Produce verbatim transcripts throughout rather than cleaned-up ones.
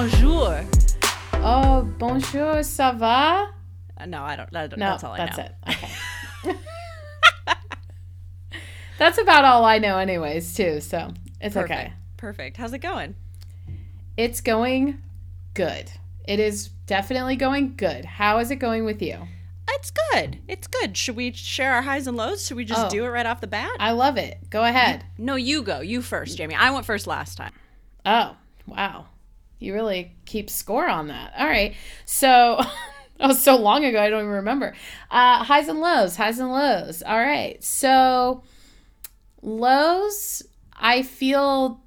bonjour. Oh, bonjour, ça va? Uh, no, I don't, I don't no, that's all I that's know. That's it. Okay. That's about all I know anyways, too, so it's Perfect. okay. Perfect. How's it going? It's going good. It is definitely going good. How is it going with you? It's good. It's good. Should we share our highs and lows? Should we just oh, do it right off the bat? I love it. Go ahead. You, no, you go. You first, Jamie. I went first last time. Oh, wow. You really keep score on that. All right. So that was so long ago, I don't even remember. Uh, highs and lows. Highs and lows. All right. So lows, I feel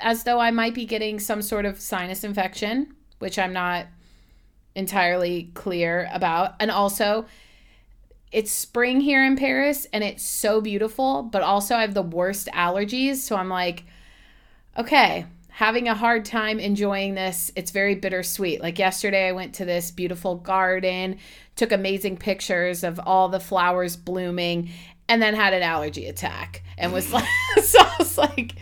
as though I might be getting some sort of sinus infection, which I'm not entirely clear about. And also, it's spring here in Paris and it's so beautiful, but also I have the worst allergies. So I'm like, okay, having a hard time enjoying this. It's very bittersweet. Like yesterday, I went to this beautiful garden, took amazing pictures of all the flowers blooming, and then had an allergy attack and was like, so I was like,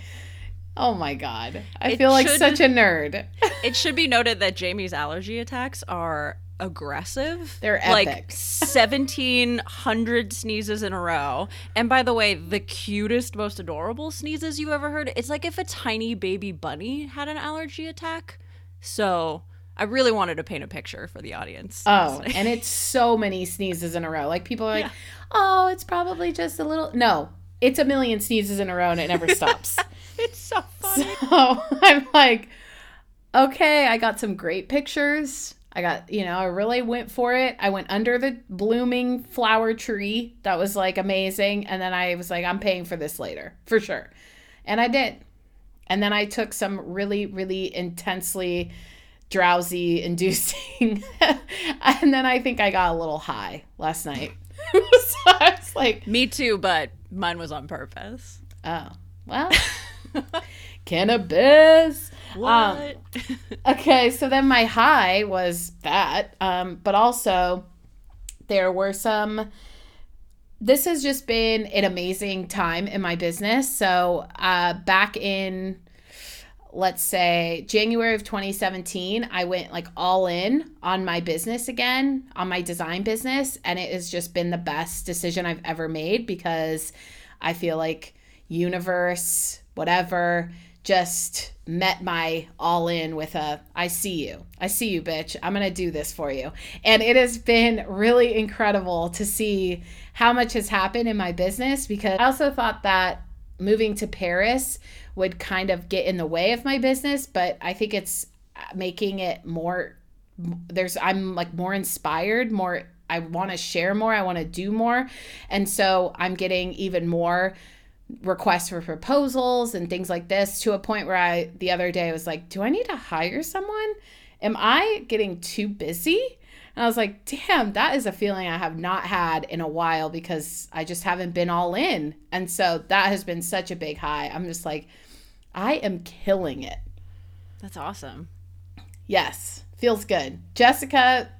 oh my God. I it feel like should, such a nerd. It should be noted that Jamie's allergy attacks are aggressive. They're epic. Like seventeen hundred sneezes in a row. And by the way, the cutest, most adorable sneezes you ever heard. It's like if a tiny baby bunny had an allergy attack. So I really wanted to paint a picture for the audience. Oh, and it's so many sneezes in a row. Like people are like, yeah. oh, it's probably just a little. No, it's a million sneezes in a row and it never stops. It's so funny. So I'm like, okay, I got some great pictures. I got, you know, I really went for it. I went under the blooming flower tree. That was like amazing. And then I was like, I'm paying for this later for sure. And I did. And then I took some really, really intensely drowsy inducing. And then I think I got a little high last night. So I was like, me too, but mine was on purpose. Oh, well. Cannabis. What? Um, okay, so then my high was that, um, but also there were some. This has just been an amazing time in my business. So uh, back in, let's say, January of twenty seventeen, I went like all in on my business again, on my design business, and it has just been the best decision I've ever made because I feel like universe, whatever, just met my all in with a, I see you. I see you, bitch. I'm going to do this for you. And it has been really incredible to see how much has happened in my business because I also thought that moving to Paris would kind of get in the way of my business, but I think it's making it more, there's, I'm like more inspired, more, I want to share more. I want to do more. And so I'm getting even more requests for proposals and things like this to a point where I, the other day I was like, do I need to hire someone? Am I getting too busy? And I was like, damn, that is a feeling I have not had in a while because I just haven't been all in. And so that has been such a big high. I'm just like, I am killing it. That's awesome. Yes. Feels good. Jessica,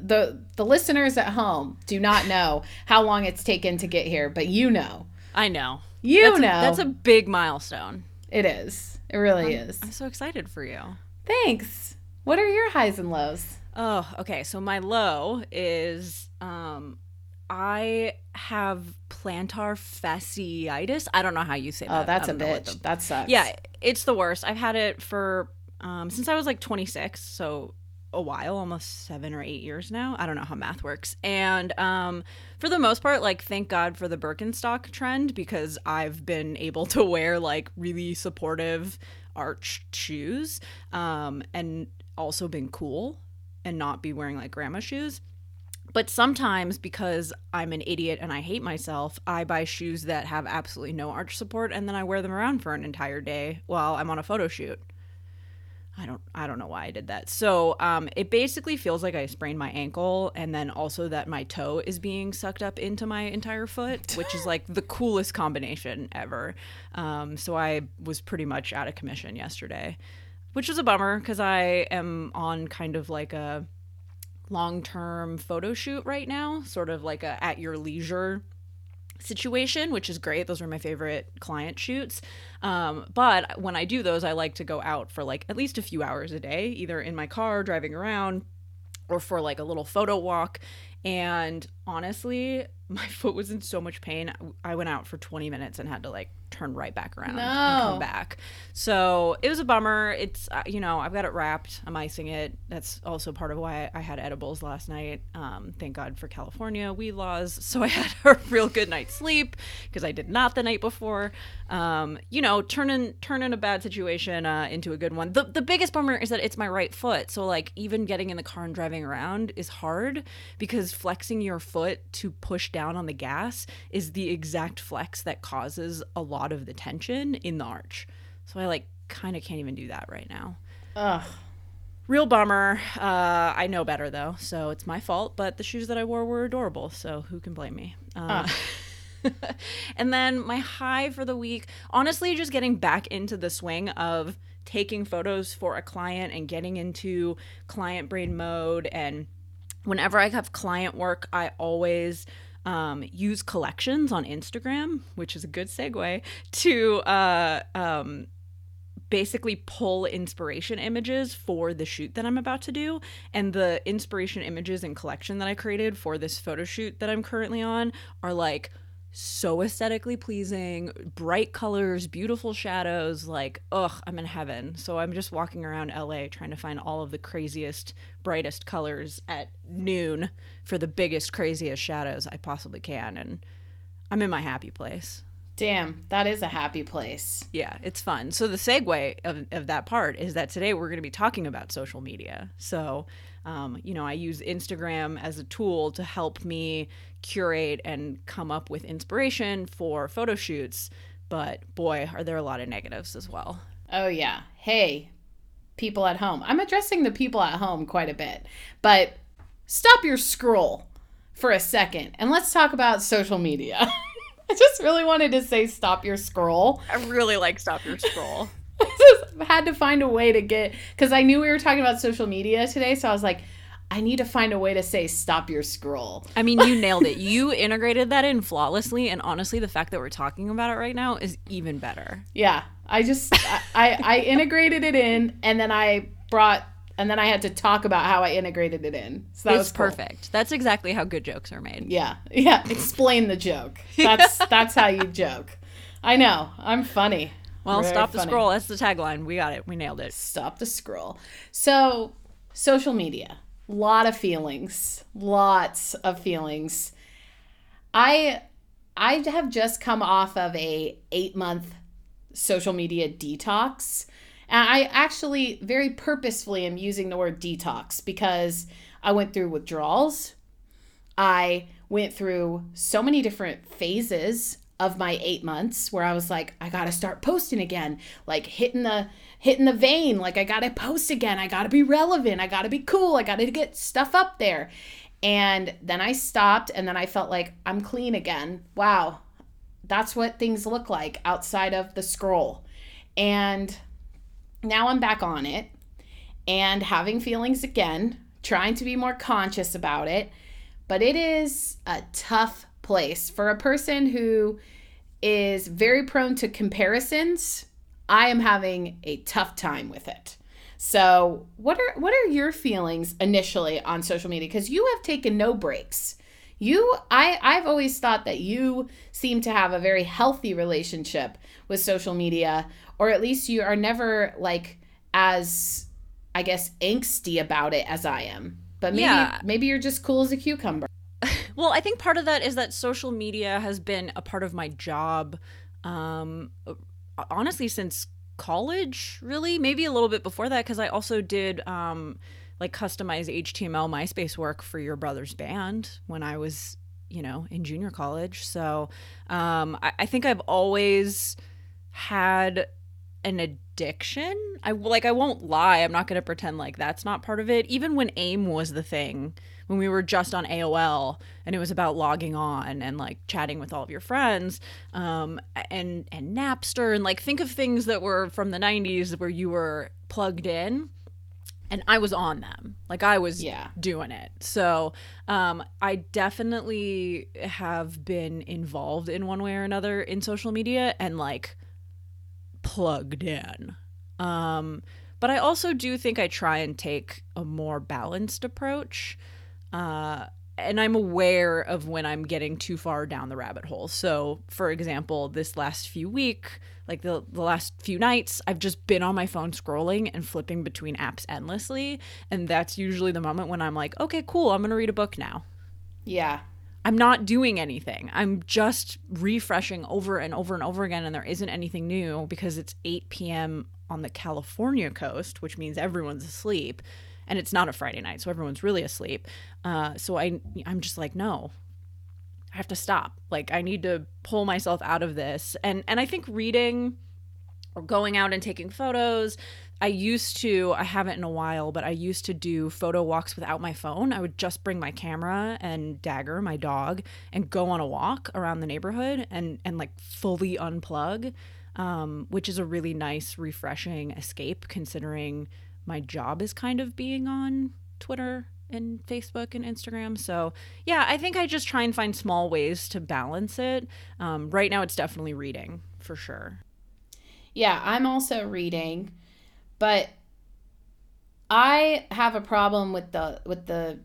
the, the listeners at home do not know how long it's taken to get here, but you know. I know. You that's know. A, that's a big milestone. It is. It really I'm, is. I'm so excited for you. Thanks. What are your highs and lows? Oh, okay. So my low is um, I have plantar fasciitis. I don't know how you say that. Oh, that's a bitch. The, that sucks. Yeah, it's the worst. I've had it for um, since I was like twenty-six, so a while, almost seven or eight years now. I don't know how math works. And um, for the most part, like, thank God for the Birkenstock trend because I've been able to wear like really supportive arched shoes um, and also been cool and not be wearing like grandma shoes. But sometimes because I'm an idiot and I hate myself, I buy shoes that have absolutely no arch support and then I wear them around for an entire day while I'm on a photo shoot. I don't I don't know why I did that. So um, it basically feels like I sprained my ankle and then also that my toe is being sucked up into my entire foot, which is like the coolest combination ever. Um, so I was pretty much out of commission yesterday, which was a bummer because I am on kind of like a long-term photo shoot right now, sort of like a at your leisure situation, which is great. Those were my favorite client shoots. Um, but when I do those, I like to go out for like at least a few hours a day, either in my car, driving around, or for like a little photo walk. And honestly, my foot was in so much pain. I went out for twenty minutes and had to like turn right back around no. and come back. So it was a bummer. It's, uh, you know, I've got it wrapped. I'm icing it. That's also part of why I had edibles last night. Um, thank God for California weed laws. So I had a real good night's sleep because I did not the night before. Um, you know, turning turning a bad situation uh, into a good one. The, the biggest bummer is that it's my right foot. So like even getting in the car and driving around is hard because flexing your foot to push down on the gas is the exact flex that causes a lot of the tension in the arch. So I like kind of can't even do that right now. Ugh. Real bummer. Uh, I know better though, so it's my fault, but the shoes that I wore were adorable, so who can blame me? Uh, and then my high for the week, honestly, just getting back into the swing of taking photos for a client and getting into client brain mode. And whenever I have client work, I always Um, use collections on Instagram, which is a good segue to uh, um, basically pull inspiration images for the shoot that I'm about to do. And the inspiration images and collection that I created for this photo shoot that I'm currently on are like so aesthetically pleasing, bright colors, beautiful shadows, like, ugh, I'm in heaven. So I'm just walking around L A trying to find all of the craziest, brightest colors at noon for the biggest, craziest shadows I possibly can. And I'm in my happy place. Damn, that is a happy place. Yeah, it's fun. So the segue of, of that part is that today we're going to be talking about social media. So, um, you know, I use Instagram as a tool to help me curate and come up with inspiration for photo shoots. But boy, are there a lot of negatives as well. Oh, yeah. Hey, people at home. I'm addressing the people at home quite a bit. But stop your scroll for a second and let's talk about social media. I just really wanted to say stop your scroll. I really like stop your scroll. I just had to find a way to get, because I knew we were talking about social media today, so I was like, I need to find a way to say stop your scroll. I mean, you nailed it. You integrated that in flawlessly, and honestly, the fact that we're talking about it right now is even better. Yeah. I just, I, I, I integrated it in, and then I brought, and then I had to talk about how I integrated it in. So that it's was cool. Perfect. That's exactly how good jokes are made. Yeah. Yeah. Explain the joke. That's that's how you joke. I know. I'm funny. Well, Very stop funny. The scroll. That's the tagline. We got it. We nailed it. Stop the scroll. So social media. Lot of feelings. Lots of feelings. I I have just come off of a eight-month social media detox. And I actually very purposefully am using the word detox because I went through withdrawals. I went through so many different phases of my eight months where I was like, I got to start posting again, like hitting the hitting the vein. Like, I got to post again. I got to be relevant. I got to be cool. I got to get stuff up there. And then I stopped, and then I felt like I'm clean again. Wow. That's what things look like outside of the scroll. And now I'm back on it and having feelings again, trying to be more conscious about it. But it is a tough place for a person who is very prone to comparisons. I am having a tough time with it. So what are what are your feelings initially on social media? Because you have taken no breaks. You, I, I've always thought that you seem to have a very healthy relationship with social media, or at least you are never like as, I guess, angsty about it as I am. But maybe, yeah. maybe you're just cool as a cucumber. Well, I think part of that is that social media has been a part of my job, um, honestly, since college, really, maybe a little bit before that, because I also did um, like customized H T M L MySpace work for your brother's band when I was, you know, in junior college. So um, I, I think I've always had an addiction. I like, I won't lie. I'm not going to pretend like that's not part of it. Even when AIM was the thing, when we were just on A O L and it was about logging on and like chatting with all of your friends, um, and, and Napster, and like, think of things that were from the nineties where you were plugged in. and I was on them. Like, I was yeah. doing it. So um, I definitely have been involved in one way or another in social media and, like, plugged in. Um, but I also do think I try and take a more balanced approach. Uh, and I'm aware of when I'm getting too far down the rabbit hole. So, for example, this last few week, like the, the last few nights, I've just been on my phone scrolling and flipping between apps endlessly. And that's usually the moment when I'm like, okay, cool, I'm going to read a book now. Yeah. I'm not doing anything. I'm just refreshing over and over and over again, and there isn't anything new because it's eight p.m. on the California coast, which means everyone's asleep. And it's not a Friday night, so everyone's really asleep. Uh, so I, I'm just like, no, I have to stop. Like, I need to pull myself out of this. And and I think reading or going out and taking photos, I used to, I haven't in a while, but I used to do photo walks without my phone. I would just bring my camera and Dagger, my dog, and go on a walk around the neighborhood and, and like fully unplug, um, which is a really nice, refreshing escape considering my job is kind of being on Twitter and Facebook and Instagram. So yeah, I think I just try and find small ways to balance it. Um, right now it's definitely reading for sure. Yeah, I'm also reading, but I have a problem with the with the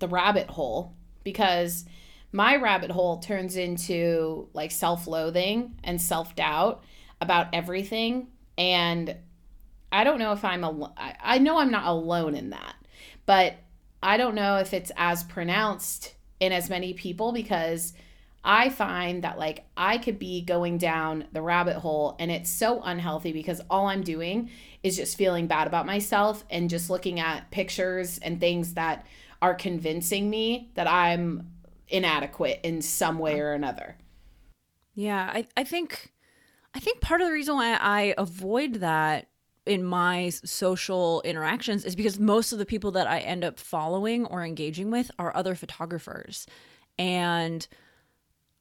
the rabbit hole, because my rabbit hole turns into like self-loathing and self-doubt about everything. And I don't know if I'm, al- I know I'm not alone in that, but I don't know if it's as pronounced in as many people, because I find that like I could be going down the rabbit hole and it's so unhealthy, because all I'm doing is just feeling bad about myself and just looking at pictures and things that are convincing me that I'm inadequate in some way or another. Yeah, I, I think, I think part of the reason why I avoid that in my social interactions is because most of the people that I end up following or engaging with are other photographers. And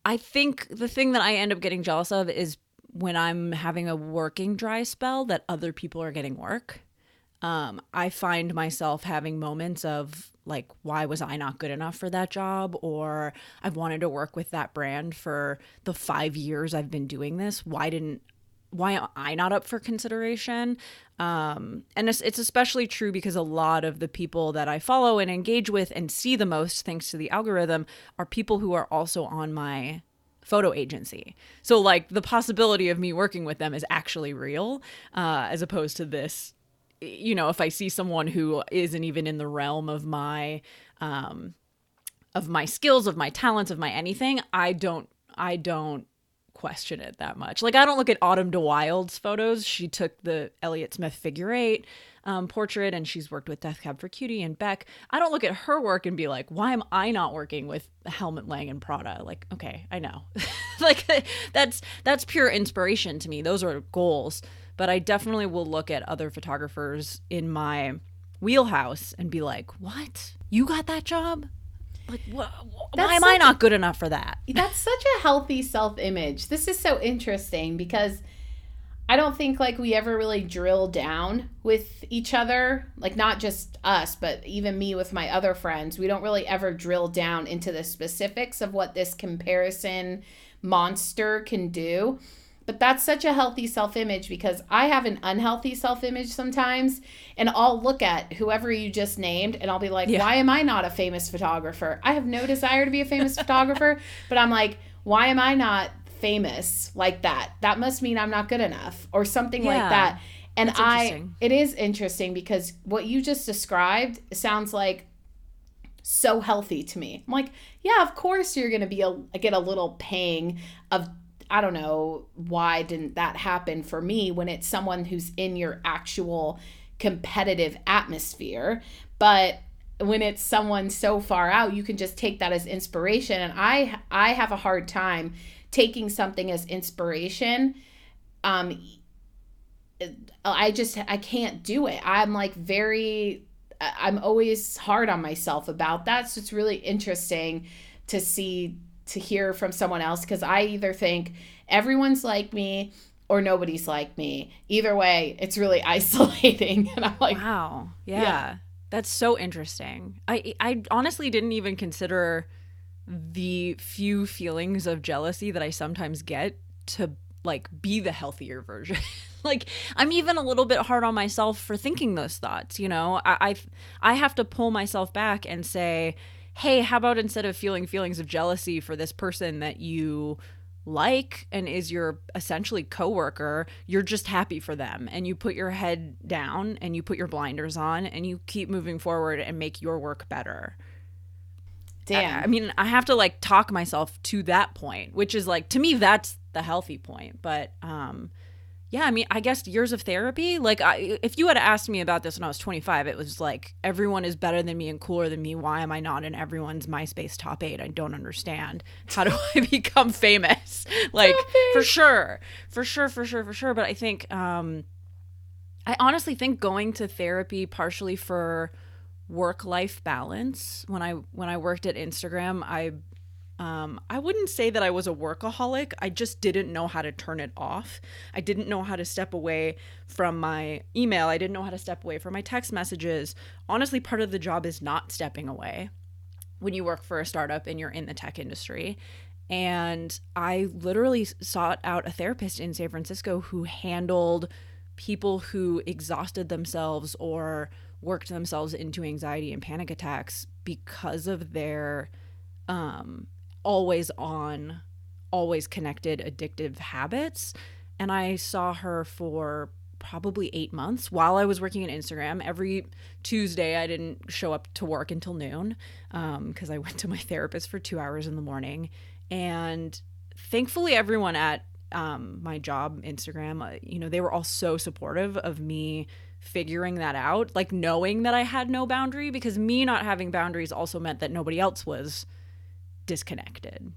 I think the thing that I end up getting jealous of is when I'm having a working dry spell that other people are getting work. Um, I find myself having moments of like, why was I not good enough for that job? Or I've wanted to work with that brand for the five years I've been doing this. Why didn't Why am I not up for consideration? Um, and it's, it's especially true because a lot of the people that I follow and engage with and see the most, thanks to the algorithm, are people who are also on my photo agency. So, like, the possibility of me working with them is actually real, uh, as opposed to this, you know, if I see someone who isn't even in the realm of my, um, of my skills, of my talents, of my anything, I don't, I don't. question it that much. Like, I don't look at Autumn de Wilde's photos. She took the Elliott Smith figure eight um, portrait, and she's worked with Death Cab for Cutie and Beck. I don't look at her work and be like, why am I not working with Helmut Lang and Prada? Like, okay, I know. Like, that's that's pure inspiration to me. Those are goals. But I definitely will look at other photographers in my wheelhouse and be like, what? You got that job? Like, wh- wh- why am I not good enough for that? That's such a healthy self-image. This is so interesting because I don't think like we ever really drill down with each other, like not just us, but even me with my other friends. We don't really ever drill down into the specifics of what this comparison monster can do. But that's such a healthy self-image, because I have an unhealthy self-image sometimes, and I'll look at whoever you just named and I'll be like, yeah. Why am I not a famous photographer? I have no desire to be a famous photographer, but I'm like, why am I not famous like that? That must mean I'm not good enough or something yeah. like that. And that's I, it is interesting because what you just described sounds like so healthy to me. I'm like, yeah, of course you're going to be a, get a little pang of, I don't know, why didn't that happen for me, when it's someone who's in your actual competitive atmosphere. But when it's someone so far out, you can just take that as inspiration. And I I have a hard time taking something as inspiration. Um, I just, I can't do it. I'm like very, I'm always hard on myself about that. So it's really interesting to see to hear from someone else, because I either think everyone's like me, or nobody's like me. Either way, it's really isolating. And I'm like, wow. Yeah. yeah. That's so interesting. I I honestly didn't even consider the few feelings of jealousy that I sometimes get to like be the healthier version. Like, I'm even a little bit hard on myself for thinking those thoughts, you know? I I, I have to pull myself back and say, hey, how about instead of feeling feelings of jealousy for this person that you like and is your essentially coworker, you're just happy for them and you put your head down and you put your blinders on and you keep moving forward and make your work better. Damn. I, I mean, I have to like talk myself to that point, which is like, to me, that's the healthy point. But um, yeah, I mean, I guess years of therapy, like I, if you had asked me about this when I was twenty-five, it was like, everyone is better than me and cooler than me. Why am I not in everyone's MySpace top eight? I don't understand. How do I become famous? Like for sure, for sure, for sure, for sure. But I think um, I honestly think going to therapy partially for work-life balance. When I when I worked at Instagram, I um I wouldn't say that I was a workaholic. I just didn't know how to turn it off. I didn't know how to step away from my email. I didn't know how to step away from my text messages. Honestly, part of the job is not stepping away when you work for a startup and you're in the tech industry. And I literally sought out a therapist in San Francisco who handled people who exhausted themselves or worked themselves into anxiety and panic attacks because of their um, always on, always connected, addictive habits. And I saw her for probably eight months while I was working at Instagram. Every Tuesday, I didn't show up to work until noon because um, I went to my therapist for two hours in the morning. And thankfully, everyone at um, my job, Instagram, uh, you know, they were all so supportive of me figuring that out, like knowing that I had no boundary, because me not having boundaries also meant that nobody else was disconnected.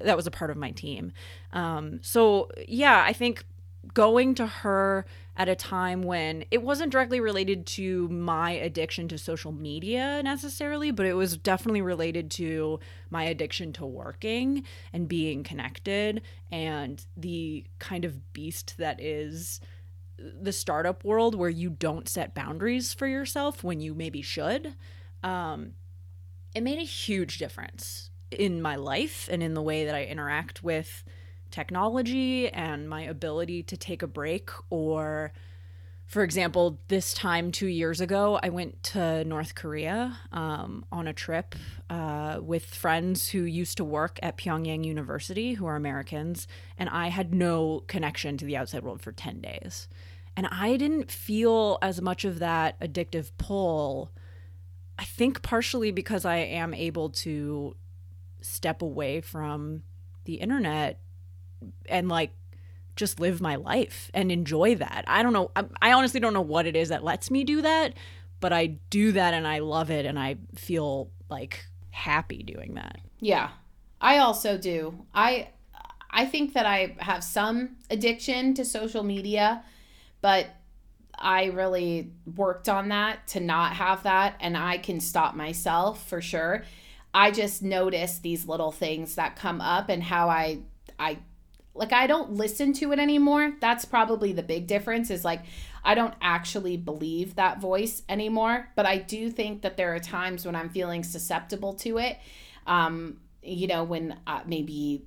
That was a part of my team. Um, so yeah, I think going to her at a time when it wasn't directly related to my addiction to social media necessarily, but it was definitely related to my addiction to working and being connected and the kind of beast that is the startup world where you don't set boundaries for yourself when you maybe should. Um, it made a huge difference in my life and in the way that I interact with technology and my ability to take a break. Or, for example, this time two years ago, I went to North Korea um, on a trip uh, with friends who used to work at Pyongyang University who are Americans, and I had no connection to the outside world for ten days. And I didn't feel as much of that addictive pull, I think partially because I am able to step away from the internet and like just live my life and enjoy that. I don't know. I, I honestly don't know what it is that lets me do that, but I do that and I love it and I feel like happy doing that. Yeah, I also do. I I think that I have some addiction to social media, but I really worked on that to not have that, and I can stop myself for sure. I just notice these little things that come up and how I I. Like, I don't listen to it anymore. That's probably the big difference is, like, I don't actually believe that voice anymore. But I do think that there are times when I'm feeling susceptible to it. Um, you know, when uh, maybe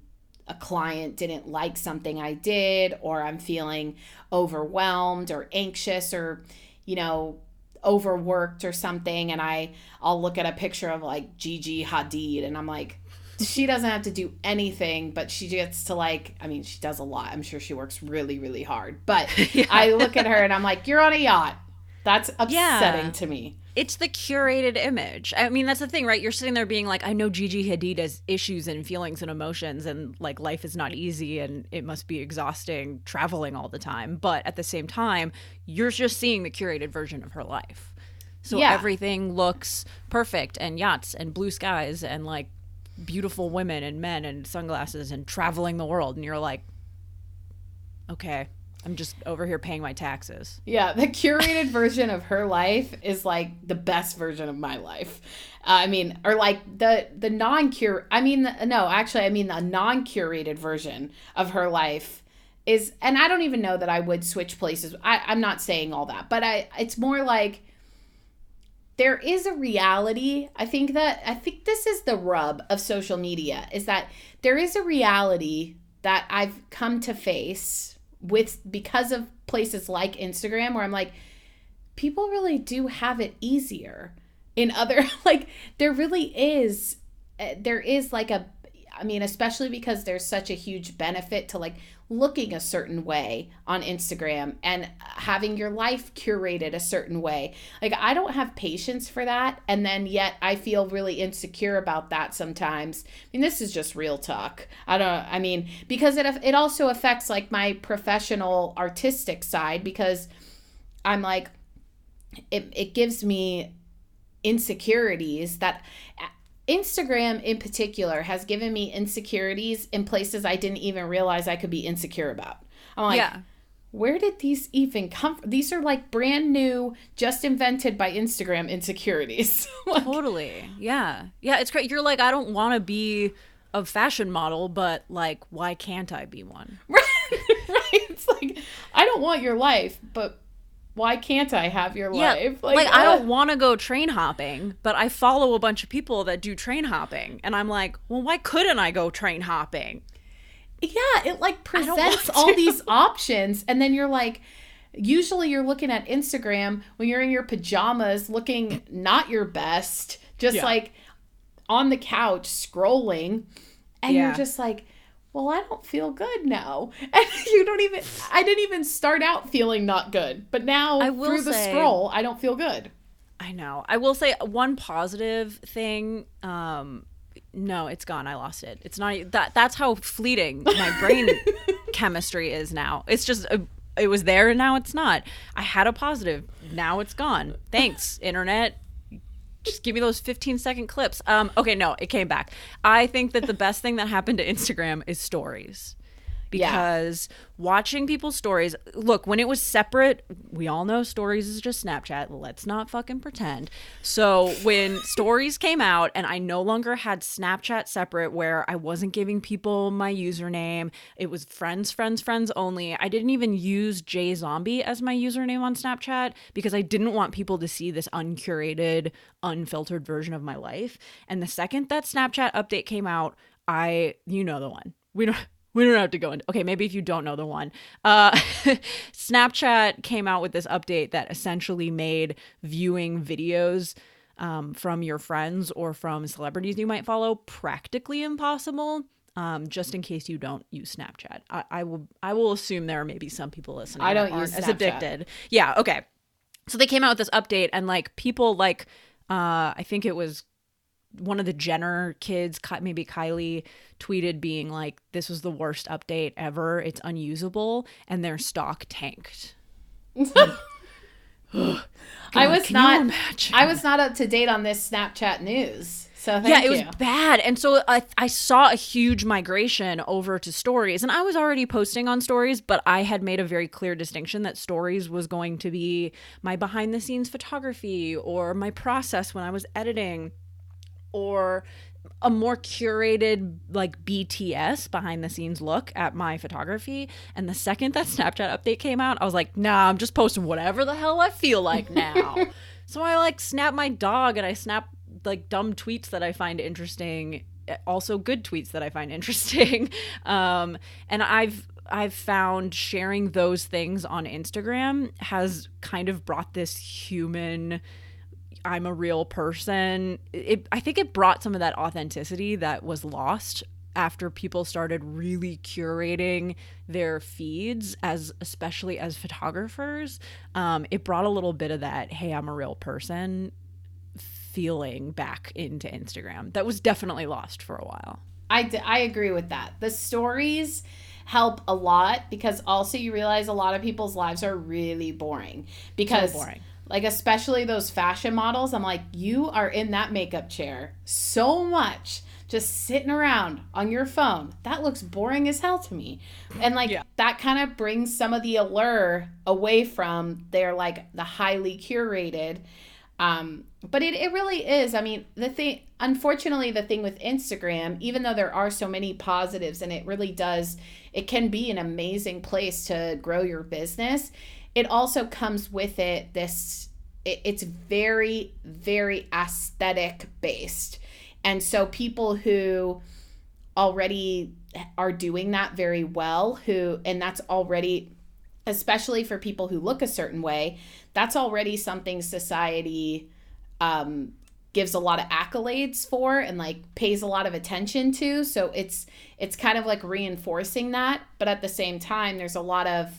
a client didn't like something I did, or I'm feeling overwhelmed or anxious or, you know, overworked or something. And I, I'll look at a picture of, like, Gigi Hadid, and I'm like, she doesn't have to do anything, but she gets to, like, I mean, she does a lot. I'm sure she works really, really hard. But yeah. I look at her and I'm like, you're on a yacht. That's upsetting yeah. to me. It's the curated image. I mean, that's the thing, right? You're sitting there being like, I know Gigi Hadid has issues and feelings and emotions and, like, life is not easy and it must be exhausting traveling all the time. But at the same time, you're just seeing the curated version of her life. So yeah. everything looks perfect, and yachts and blue skies and, like, beautiful women and men and sunglasses and traveling the world, and you're like, okay, I'm just over here paying my taxes. Yeah, the curated version of her life is like the best version of my life. Uh, I mean, or like the the non-cure. I mean, no, actually, I mean the non-curated version of her life is, and I don't even know that I would switch places. I, I'm not saying all that, but I, it's more like there is a reality. I think that, I think this is the rub of social media, is that there is a reality that I've come to face with, because of places like Instagram, where I'm like, people really do have it easier in other, like there really is, there is like a, I mean, especially because there's such a huge benefit to like looking a certain way on Instagram and having your life curated a certain way. Like, I don't have patience for that. And then yet I feel really insecure about that sometimes. I mean, this is just real talk. I don't, I mean, because it, it also affects like my professional artistic side, because I'm like, it, it gives me insecurities that Instagram in particular has given me insecurities in places I didn't even realize I could be insecure about. I'm like, yeah. Where did these even come from? These are like brand new, just invented by Instagram insecurities. Like, totally. Yeah. Yeah. It's great. You're like, I don't want to be a fashion model, but like, why can't I be one? Right. Right. It's like, I don't want your life, but why can't I have your yeah, life? Like, like I don't uh, want to go train hopping, but I follow a bunch of people that do train hopping. And I'm like, well, why couldn't I go train hopping? Yeah, it like presents all these options. And then you're like, usually you're looking at Instagram when you're in your pajamas, looking not your best, just yeah. like on the couch scrolling. And yeah. you're just like, well, I don't feel good now. And you don't even, I didn't even start out feeling not good. But now through the say, scroll, I don't feel good. I know. I will say one positive thing. Um, no, it's gone. I lost it. It's not, that. that's how fleeting my brain chemistry is now. It's just, a, it was there and now it's not. I had a positive. Now it's gone. Thanks, internet. Just give me those fifteen second clips. Um, okay, no, it came back. I think that the best thing that happened to Instagram is stories. Because yeah. watching people's stories, look, when it was separate, we all know stories is just Snapchat. Let's not fucking pretend. So when stories came out and I no longer had Snapchat separate, where I wasn't giving people my username, it was friends, friends, friends only. I didn't even use JZombie as my username on Snapchat because I didn't want people to see this uncurated, unfiltered version of my life. And the second that Snapchat update came out, I, you know the one. We don't... We don't have to go into... Okay, maybe if you don't know the one. Uh, Snapchat came out with this update that essentially made viewing videos um, from your friends or from celebrities you might follow practically impossible, um, just in case you don't use Snapchat. I, I will I will assume there are maybe some people listening I don't that aren't use as addicted. Yeah, okay. So they came out with this update and like people like... Uh, I think it was... one of the Jenner kids, maybe Kylie, tweeted being like, this was the worst update ever. It's unusable. And their stock tanked. God, I was not I was not up to date on this Snapchat news. So thank yeah, it you. was bad. And so I, I saw a huge migration over to stories. And I was already posting on stories, but I had made a very clear distinction that stories was going to be my behind the scenes photography or my process when I was editing, or a more curated like B T S behind the scenes look at my photography. And the second that Snapchat update came out, I was like, nah, I'm just posting whatever the hell I feel like now. So I like snap my dog and I snap like dumb tweets that I find interesting, also good tweets that I find interesting. Um, and I've I've found sharing those things on Instagram has kind of brought this human... I'm a real person. It, I think it brought some of that authenticity that was lost after people started really curating their feeds, as especially as photographers. Um, it brought a little bit of that, hey, I'm a real person feeling back into Instagram. That was definitely lost for a while. I, d- I agree with that. The stories help a lot because also you realize a lot of people's lives are really boring. Because so boring. Like, especially those fashion models, I'm like, you are in that makeup chair so much, just sitting around on your phone. That looks boring as hell to me. And, like, yeah. that kind of brings some of the allure away from their, like, the highly curated Um, but it, it really is. I mean, the thing, unfortunately, the thing with Instagram, even though there are so many positives and it really does, it can be an amazing place to grow your business. It also comes with it this, it, it's very, very aesthetic based. And so people who already are doing that very well, who, and that's already, especially for people who look a certain way, that's already something society um, gives a lot of accolades for and like pays a lot of attention to. So it's it's kind of like reinforcing that, but at the same time, there's a lot of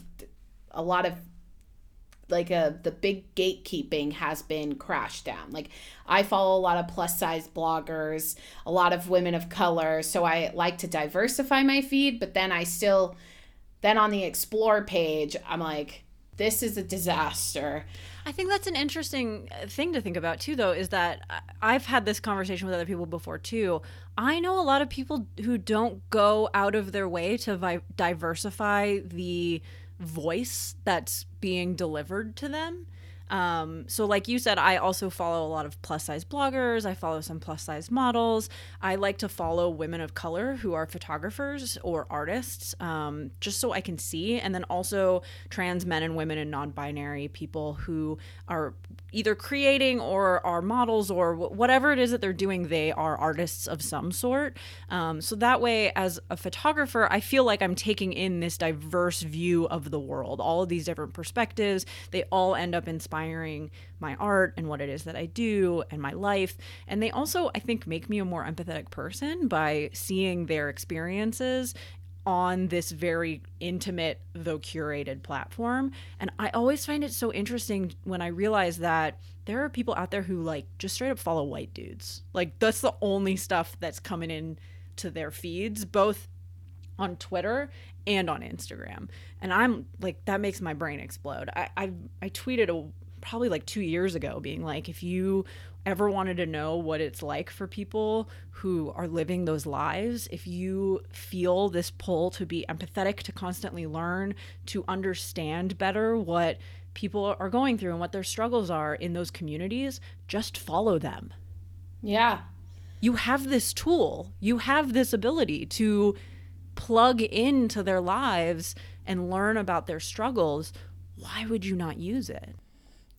a lot of like a the big gatekeeping has been crashed down. Like I follow a lot of plus size bloggers, a lot of women of color, so I like to diversify my feed, but then I still. Then on the explore page, I'm like, this is a disaster. I think that's an interesting thing to think about too, though, is that I've had this conversation with other people before too. I know a lot of people who don't go out of their way to vi- diversify the voice that's being delivered to them. Um, so like you said, I also follow a lot of plus size bloggers. I follow some plus size models. I like to follow women of color who are photographers or artists, um, just so I can see. And then also trans men and women and non-binary people who are either creating or are models or whatever it is that they're doing. They are artists of some sort. Um, so that way, as a photographer, I feel like I'm taking in this diverse view of the world, all of these different perspectives. They all end up inspiring my art and what it is that I do and my life. And they also, I think, make me a more empathetic person by seeing their experiences on this very intimate, though curated platform. And I always find it so interesting when I realize that there are people out there who like just straight up follow white dudes. Like that's the only stuff that's coming in to their feeds, both on Twitter and on Instagram. And I'm like, that makes my brain explode. I I, I tweeted a probably like two years ago being like, if you ever wanted to know what it's like for people who are living those lives, if you feel this pull to be empathetic, to constantly learn, to understand better what people are going through and what their struggles are in those communities, just follow them. Yeah. You have this tool. You have this ability to plug into their lives and learn about their struggles. Why would you not use it?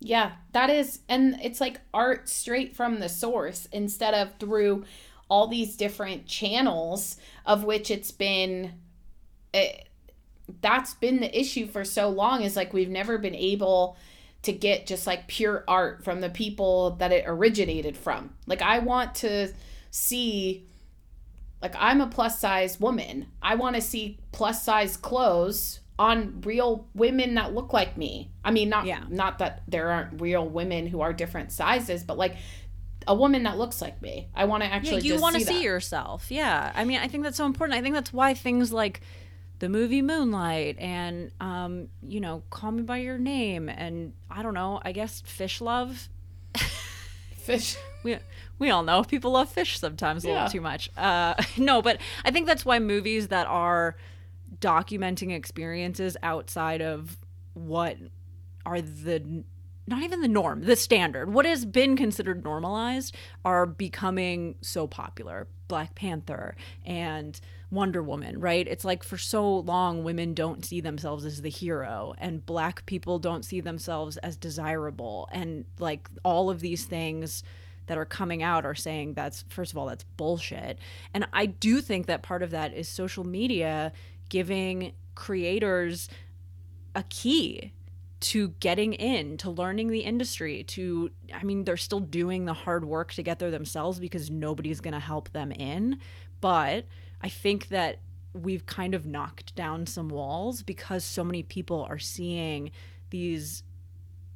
Yeah, that is, and it's like art straight from the source instead of through all these different channels of which it's been, it, that's been the issue for so long, is like we've never been able to get just like pure art from the people that it originated from. Like I want to see, like I'm a plus size woman. I want to see plus size clothes on real women that look like me. I mean, not yeah. not that there aren't real women who are different sizes, but like a woman that looks like me. I want to actually yeah, you just want to see, see yourself. Yeah. I mean, I think that's so important. I think that's why things like the movie Moonlight and, um, you know, Call Me By Your Name and, I don't know, I guess Fish Love. Fish. We we all know people love fish sometimes a yeah. little too much. Uh, no, but I think that's why movies that are documenting experiences outside of what are the, not even the norm, the standard, what has been considered normalized, are becoming so popular. Black Panther and Wonder Woman, right? It's like for so long, women don't see themselves as the hero and Black people don't see themselves as desirable. And like all of these things that are coming out are saying that's, first of all, that's bullshit. And I do think that part of that is social media giving creators a key to getting in, to learning the industry, to, I mean, they're still doing the hard work to get there themselves because nobody's going to help them in. But I think that we've kind of knocked down some walls because so many people are seeing these,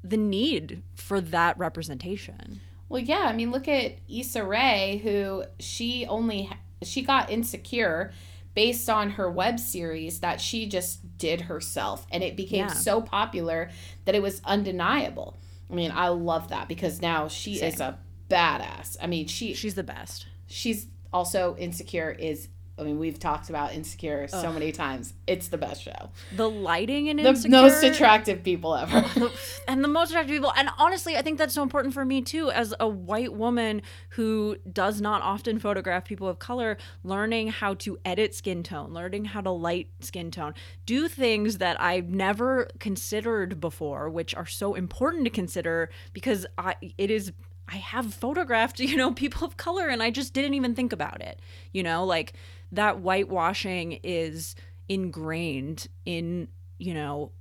the need for that representation. Well, yeah, I mean, look at Issa Rae, who she only, she got Insecure based on her web series that she just did herself. And it became yeah. so popular that it was undeniable. I mean, I love that because now she Same. is a badass. I mean, she she's the best. She's also, Insecure is I mean, we've talked about Insecure so Ugh. many times. It's the best show. The lighting in Insecure. The most attractive people ever. And the most attractive people. And honestly, I think that's so important for me, too, as a white woman who does not often photograph people of color, learning how to edit skin tone, learning how to light skin tone, do things that I've never considered before, which are so important to consider because I it is... I have photographed, you know, people of color and I just didn't even think about it. You know, like that whitewashing is ingrained in, you know,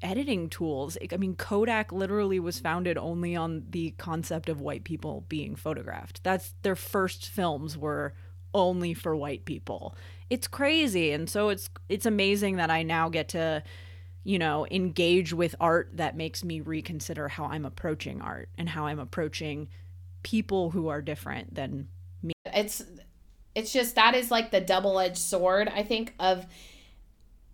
editing tools. I mean, Kodak literally was founded only on the concept of white people being photographed. That's their first films were only for white people. It's crazy. And so it's it's amazing that I now get to, you know, engage with art that makes me reconsider how I'm approaching art and how I'm approaching people who are different than me. It's it's just that is like the double-edged sword, I think, of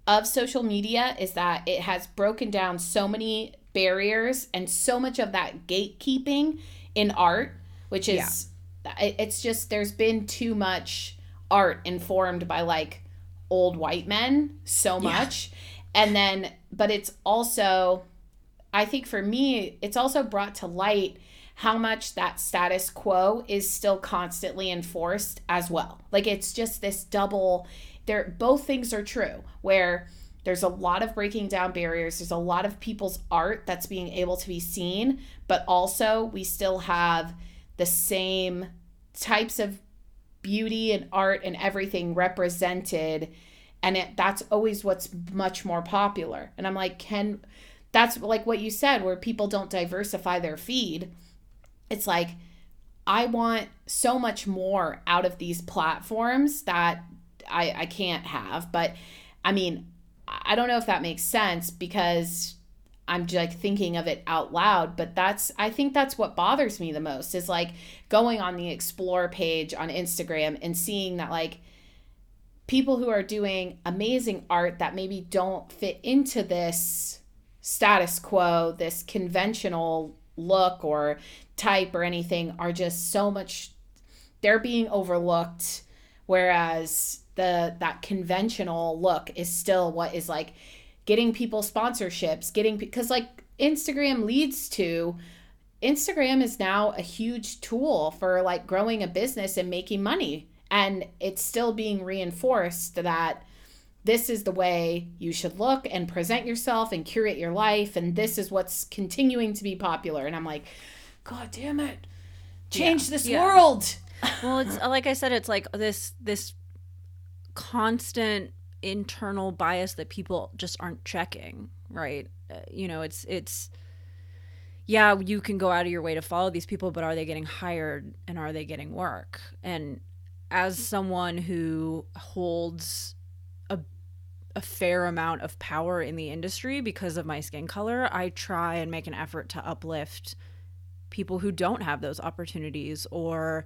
of social media is that it has broken down so many barriers and so much of that gatekeeping in art, which is yeah. it's just there's been too much art informed by like old white men so much. Yeah. And then, but it's also, I think for me, it's also brought to light how much that status quo is still constantly enforced as well. Like it's just this double, they're, both things are true where there's a lot of breaking down barriers. There's a lot of people's art that's being able to be seen, but also we still have the same types of beauty and art and everything represented. And it, that's always what's much more popular. And I'm like, can, that's like what you said, where people don't diversify their feed. It's like, I want so much more out of these platforms that I, I can't have. But I mean, I don't know if that makes sense because I'm just like thinking of it out loud. But that's, I think that's what bothers me the most is like going on the Explore page on Instagram and seeing that like, people who are doing amazing art that maybe don't fit into this status quo, this conventional look or type or anything are just so much, they're being overlooked. Whereas the, that conventional look is still what is like getting people sponsorships, getting, because like Instagram leads to, Instagram is now a huge tool for like growing a business and making money. And it's still being reinforced that this is the way you should look and present yourself and curate your life. And this is what's continuing to be popular. And I'm like, God damn it. Change yeah. this yeah. world. Well, it's like I said, it's like this this constant internal bias that people just aren't checking, right? You know, it's it's. Yeah, you can go out of your way to follow these people, but are they getting hired and are they getting work? And as someone who holds a, a fair amount of power in the industry because of my skin color, I try and make an effort to uplift people who don't have those opportunities. Or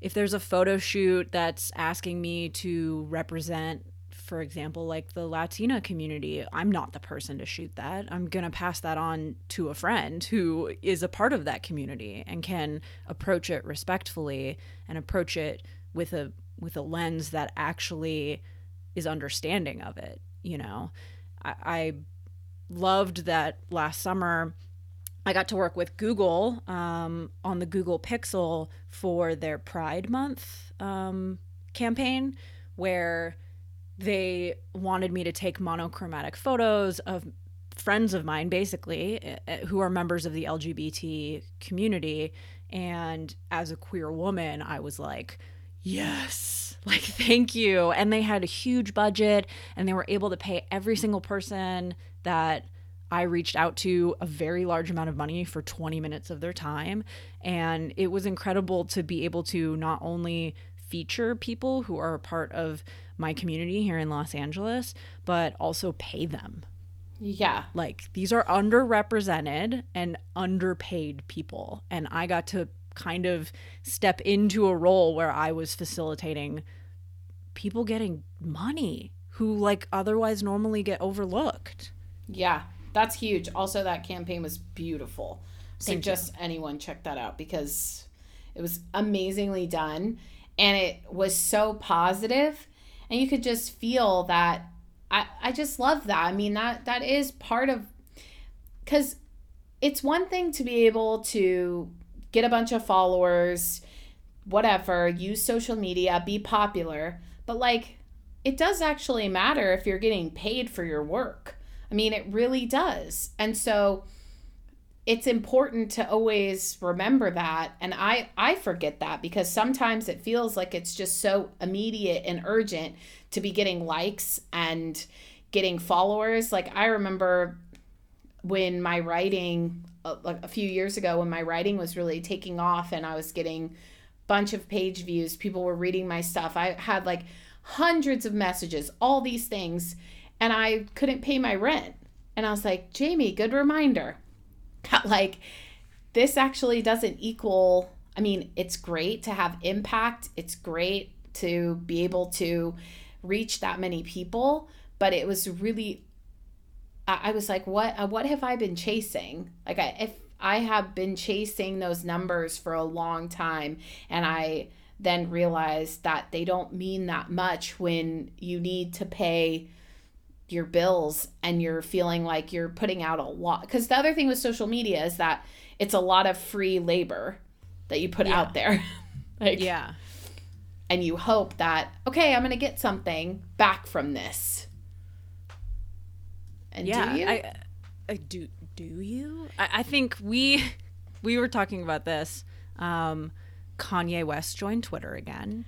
if there's a photo shoot that's asking me to represent, for example, like the Latina community, I'm not the person to shoot that. I'm going to pass that on to a friend who is a part of that community and can approach it respectfully and approach it with a with a lens that actually is understanding of it. You know, I, I loved that last summer I got to work with Google um, on the Google Pixel for their Pride Month um, campaign, where they wanted me to take monochromatic photos of friends of mine, basically, who are members of the L G B T community. And as a queer woman, I was like, yes, like, thank you. And they had a huge budget and they were able to pay every single person that I reached out to a very large amount of money for twenty minutes of their time. And it was incredible to be able to not only feature people who are a part of my community here in Los Angeles, but also pay them. Yeah. Like, these are underrepresented and underpaid people. And I got to kind of step into a role where I was facilitating people getting money who like otherwise normally get overlooked. Yeah, that's huge. Also, that campaign was beautiful. So just anyone check that out because it was amazingly done and it was so positive And you could just feel that. I, I just love that. I mean, that that is part of, because it's one thing to be able to get a bunch of followers, whatever, use social media, be popular, but like, it does actually matter if you're getting paid for your work. I mean, it really does. And so it's important to always remember that. And I, I forget that, because sometimes it feels like it's just so immediate and urgent to be getting likes and getting followers. Like, I remember when my writing, like a few years ago, when my writing was really taking off and I was getting bunch of page views, people were reading my stuff, I had like hundreds of messages, all these things, and I couldn't pay my rent. And I was like, Jamie, good reminder. Like, this actually doesn't equal, I mean, it's great to have impact, it's great to be able to reach that many people, but it was really, I, I was like, what, what have I been chasing? Like, I, if I have been chasing those numbers for a long time, and I then realized that they don't mean that much when you need to pay your bills and you're feeling like you're putting out a lot. Because the other thing with social media is that it's a lot of free labor that you put yeah. out there. like, yeah. And you hope that, okay, I'm going to get something back from this. And yeah, do you? I, I do. Do you? I, I think we we were talking about this. Um, Kanye West joined Twitter again.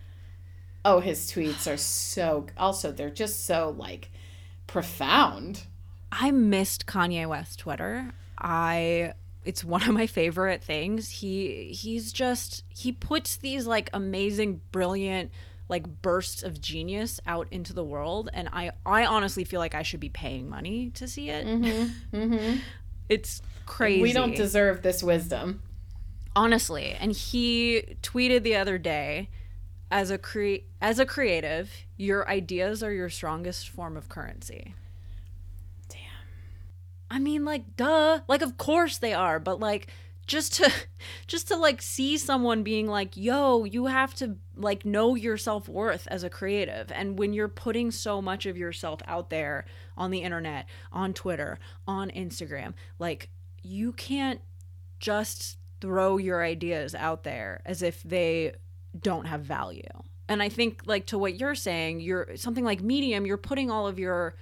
Oh, his tweets are so... Also, they're just so, like, profound. I missed Kanye West Twitter. I... It's one of my favorite things. He He's just... He puts these, like, amazing, brilliant, like, bursts of genius out into the world. And I, I honestly feel like I should be paying money to see it. Mm-hmm. Mm-hmm. It's crazy. We don't deserve this wisdom. Honestly. And he tweeted the other day, as a cre- as a creative, your ideas are your strongest form of currency. Damn. I mean, like, duh. Like, of course they are. But, like, just to, just to like, see someone being like, yo, you have to, like, know your self-worth as a creative. And when you're putting so much of yourself out there on the internet, on Twitter, on Instagram, like, you can't just throw your ideas out there as if they don't have value. And I think, like, to what you're saying, you're something like Medium, you're putting all of your,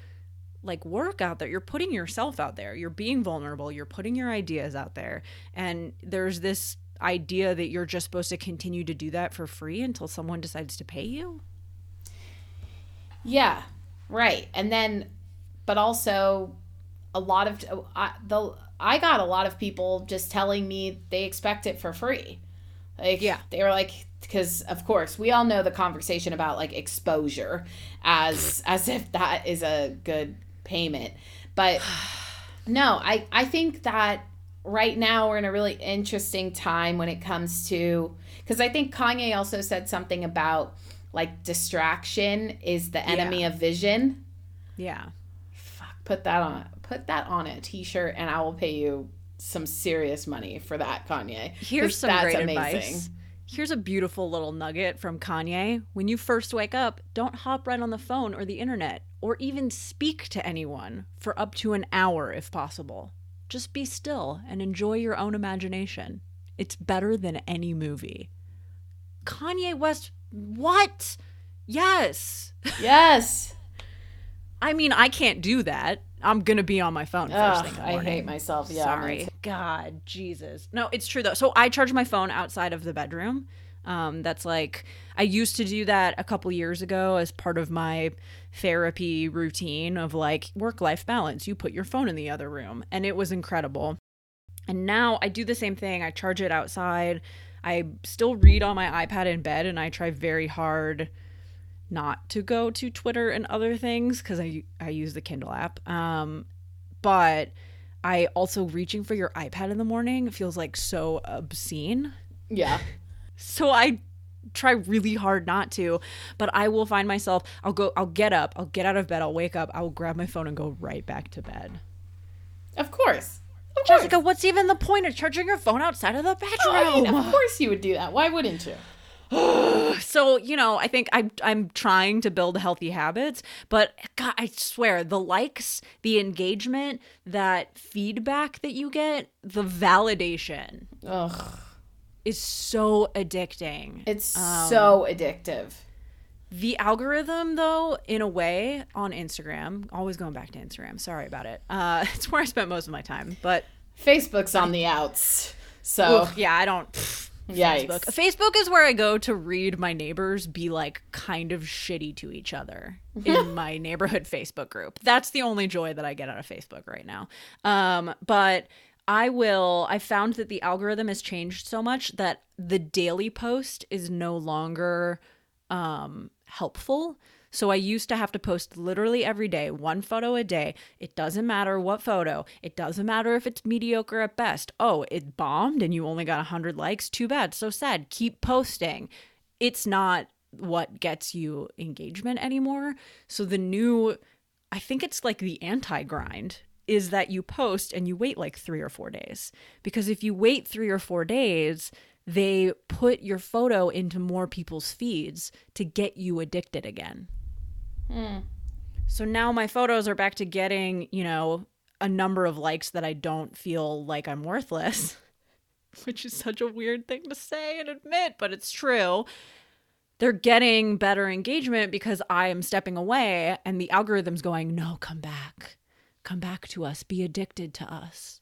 like, work out there, you're putting yourself out there, you're being vulnerable, you're putting your ideas out there, and there's this idea that you're just supposed to continue to do that for free until someone decides to pay you. Yeah, right. And then, but also a lot of I, the I got a lot of people just telling me they expect it for free. Like, yeah, they were like, because of course we all know the conversation about, like, exposure, as as if that is a good payment. But no, I, I think that right now we're in a really interesting time when it comes to, because I think Kanye also said something about, like, distraction is the enemy yeah. of vision. Yeah. Fuck, put that on put that on a t-shirt and I will pay you some serious money for that, Kanye. Here's some that's great amazing. Advice. Here's a beautiful little nugget from Kanye. When you first wake up, don't hop right on the phone or the internet, or even speak to anyone for up to an hour if possible. Just be still and enjoy your own imagination. It's better than any movie. Kanye West, what? Yes. Yes. I mean, I can't do that. I'm going to be on my phone first Ugh, thing in the morning. I hate myself. Yeah. Sorry. God, Jesus. No, it's true though. So I charge my phone outside of the bedroom. Um, that's like, I used to do that a couple years ago as part of my therapy routine of, like, work-life balance. You put your phone in the other room, and it was incredible. And now I do the same thing. I charge it outside. I still read on my iPad in bed, and I try very hard not to go to Twitter and other things, because I, I use the Kindle app. Um, but I also, reaching for your iPad in the morning feels, like, so obscene. Yeah. So I try really hard not to, but I will find myself, I'll go, I'll get up, I'll get out of bed, I'll wake up, I will grab my phone and go right back to bed. Of course. Of course. Jessica, what's even the point of charging your phone outside of the bedroom? Oh, I mean, of course you would do that. Why wouldn't you? So, you know, I think I'm, I'm trying to build healthy habits, but God, I swear the likes, the engagement, that feedback that you get, the validation Ugh. is so addicting. It's um, so addictive. The algorithm, though, in a way, on Instagram, always going back to Instagram. Sorry about it. Uh, it's where I spent most of my time, but Facebook's on the outs. So, oof, yeah, I don't. Pff, Facebook. Facebook is where I go to read my neighbors be like kind of shitty to each other in my neighborhood Facebook group. That's the only joy that I get out of Facebook right now. Um, but I will. I found that the algorithm has changed so much that the daily post is no longer um, helpful. So I used to have to post literally every day, one photo a day. It doesn't matter what photo. It doesn't matter if it's mediocre at best. Oh, it bombed and you only got one hundred likes. Too bad. So sad. Keep posting. It's not what gets you engagement anymore. So the new, I think it's like the anti-grind, is that you post and you wait like three or four days. Because if you wait three or four days, they put your photo into more people's feeds to get you addicted again. Mm. So now my photos are back to getting, you know, a number of likes that I don't feel like I'm worthless, which is such a weird thing to say and admit, but it's true. They're getting better engagement because I am stepping away and the algorithm's going, no, come back. Come back to us. Be addicted to us.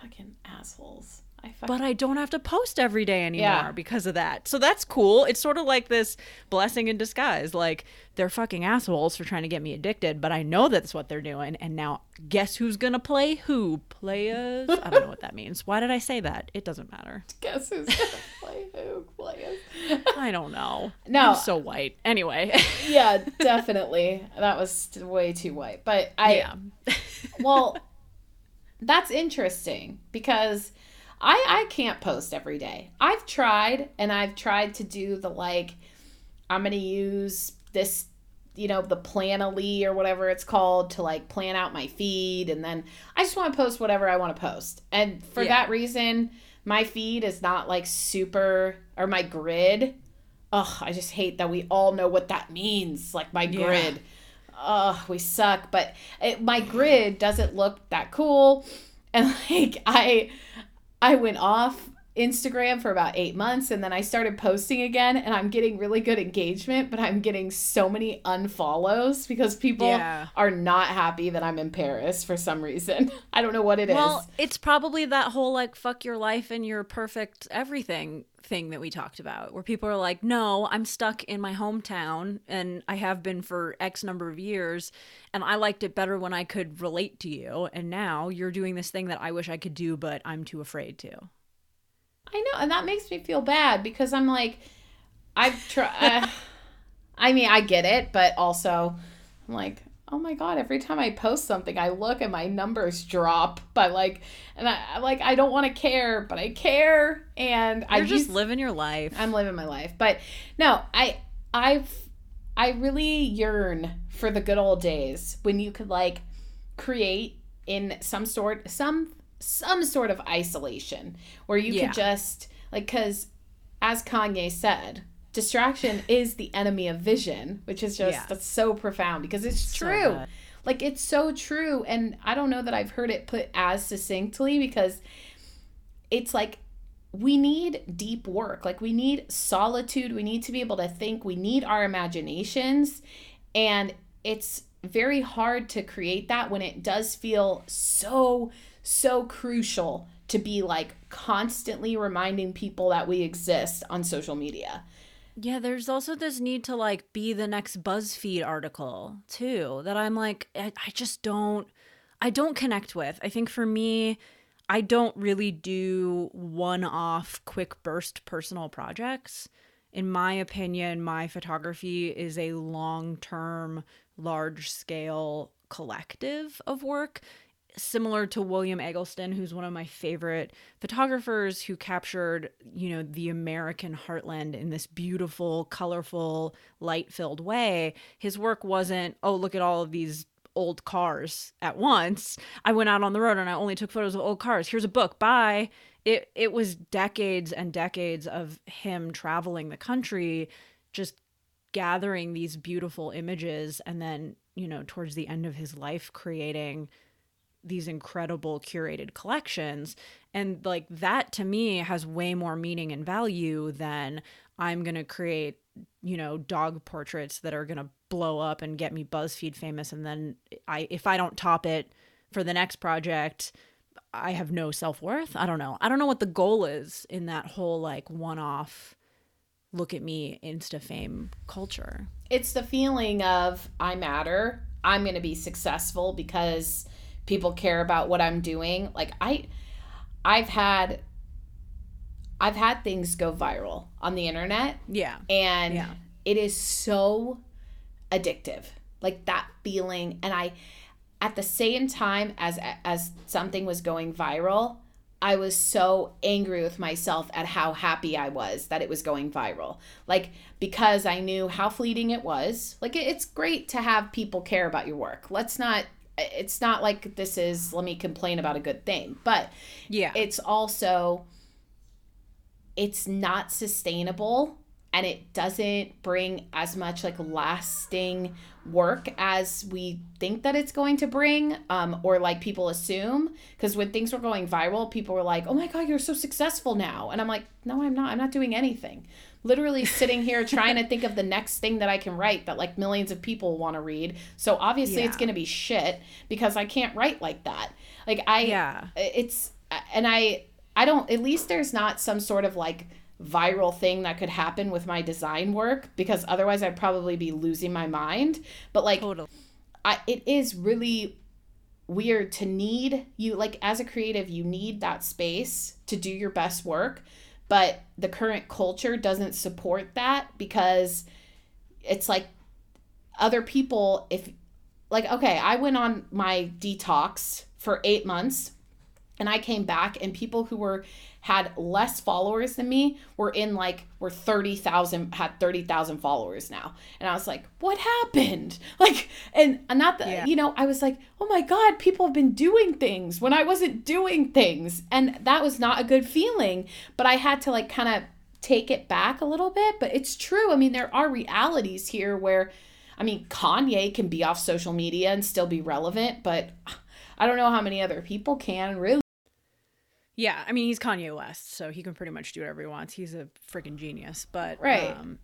Fucking assholes. I but I don't have to post every day anymore yeah. because of that. So that's cool. It's sort of like this blessing in disguise. Like, they're fucking assholes for trying to get me addicted, but I know that's what they're doing. And now guess who's going to play who? Players? I don't know what that means. Why did I say that? It doesn't matter. Guess who's going to play who? Players? I don't know. No. I'm so white. Anyway. Yeah, definitely. That was way too white. But I... Yeah. Well, that's interesting because... I, I can't post every day. I've tried, and I've tried to do the, like, I'm going to use this, you know, the Planoly or whatever it's called to, like, plan out my feed. And then I just want to post whatever I want to post. And for yeah. that reason, my feed is not, like, super – or my grid. Ugh, I just hate that we all know what that means, like my yeah. grid. Ugh, we suck. But it, my grid doesn't look that cool. And, like, I – I went off Instagram for about eight months and then I started posting again and I'm getting really good engagement, but I'm getting so many unfollows because people yeah. are not happy that I'm in Paris for some reason. I don't know what it well, is. Well, it's probably that whole like fuck your life and your perfect everything thing that we talked about where people are like, no, I'm stuck in my hometown and I have been for X number of years and I liked it better when I could relate to you. And now you're doing this thing that I wish I could do, but I'm too afraid to. I know. And that makes me feel bad because I'm like, I've tried. uh, I mean, I get it, but also I'm like, oh my God, every time I post something, I look and my numbers drop by like, and I like, I don't want to care, but I care. And I just living your life. I'm living my life. But no, I, I've, I really yearn for the good old days when you could like create in some sort, some, some sort of isolation where you yeah. could just like, cause as Kanye said, distraction is the enemy of vision, which is just yeah. that's so profound because it's, it's true. So like it's so true. And I don't know that I've heard it put as succinctly because it's like we need deep work. Like we need solitude. We need to be able to think. We need our imaginations. And it's very hard to create that when it does feel so, so crucial to be like constantly reminding people that we exist on social media. Yeah, there's also this need to, like, be the next BuzzFeed article, too, that I'm like, I, I just don't, I don't connect with. I think for me, I don't really do one-off, quick burst personal projects. In my opinion, my photography is a long-term, large-scale collective of work, similar to William Eggleston, who's one of my favorite photographers who captured, you know, the American heartland in this beautiful, colorful, light-filled way. His work wasn't, oh, look at all of these old cars at once. I went out on the road and I only took photos of old cars. Here's a book. Bye. It it was decades and decades of him traveling the country, just gathering these beautiful images, and then, you know, towards the end of his life, creating these incredible curated collections. And like that to me has way more meaning and value than I'm going to create, you know, dog portraits that are going to blow up and get me BuzzFeed famous. And then I, if I don't top it for the next project, I have no self-worth. I don't know. I don't know what the goal is in that whole like one-off look at me Insta fame culture. It's the feeling of I matter. I'm going to be successful because people care about what I'm doing. Like I, I've had, I've had things go viral on the internet. Yeah. And yeah. It is so addictive, like that feeling. And I, at the same time as, as something was going viral, I was so angry with myself at how happy I was that it was going viral. Like, because I knew how fleeting it was. Like, it, it's great to have people care about your work. Let's not, it's not like this is, let me complain about a good thing, but yeah, it's also, it's not sustainable and it doesn't bring as much like lasting work as we think that it's going to bring, um, or like people assume. Because when things were going viral, people were like, oh my God, you're so successful now. And I'm like, no, I'm not. I'm not doing anything. Literally sitting here trying to think of the next thing that I can write that like millions of people want to read. So obviously yeah. It's going to be shit because I can't write like that. Like I, yeah. it's, and I, I don't, at least there's not some sort of like viral thing that could happen with my design work, because otherwise I'd probably be losing my mind. But like, totally. I, it is really weird to need you, like as a creative, you need that space to do your best work, but the current culture doesn't support that because it's like other people, if like, okay, I went on my detox for eight months and I came back and people who were had less followers than me were in like, were thirty thousand, had thirty thousand followers now. And I was like, what happened? Like, and not that, yeah. you know, I was like, oh my God, people have been doing things when I wasn't doing things. And that was not a good feeling, but I had to like kind of take it back a little bit, but it's true. I mean, there are realities here where, I mean, Kanye can be off social media and still be relevant, but I don't know how many other people can really. Yeah, I mean, he's Kanye West, so he can pretty much do whatever he wants. He's a freaking genius. But right. um,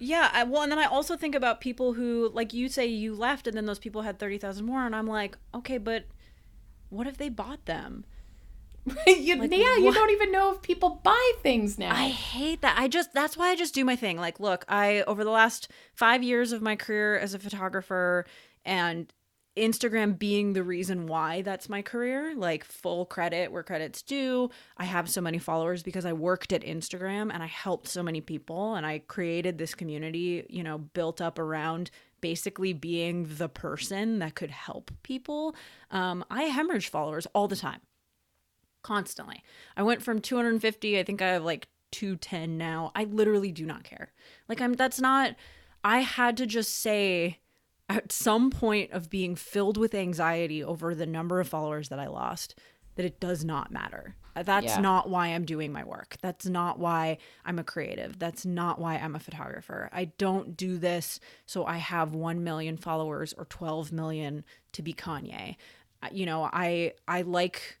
yeah, I, well, and then I also think about people who, like you say, you left, and then those people had thirty thousand more, and I'm like, okay, but what if they bought them? you, like, yeah, what? You don't even know if people buy things now. I hate that. I just, that's why I just do my thing. Like, look, I, over the last five years of my career as a photographer and Instagram being the reason why that's my career, like full credit where credit's due. I have so many followers because I worked at Instagram and I helped so many people and I created this community, you know, built up around basically being the person that could help people. Um, I hemorrhage followers all the time, constantly. I went from two hundred fifty, I think I have like two ten now. I literally do not care. Like I'm, that's not, I had to just say, at some point of being filled with anxiety over the number of followers that I lost, that it does not matter. That's yeah. not why I'm doing my work. That's not why I'm a creative. That's not why I'm a photographer. I don't do this so I have one million followers or twelve million to be Kanye. You know, I I like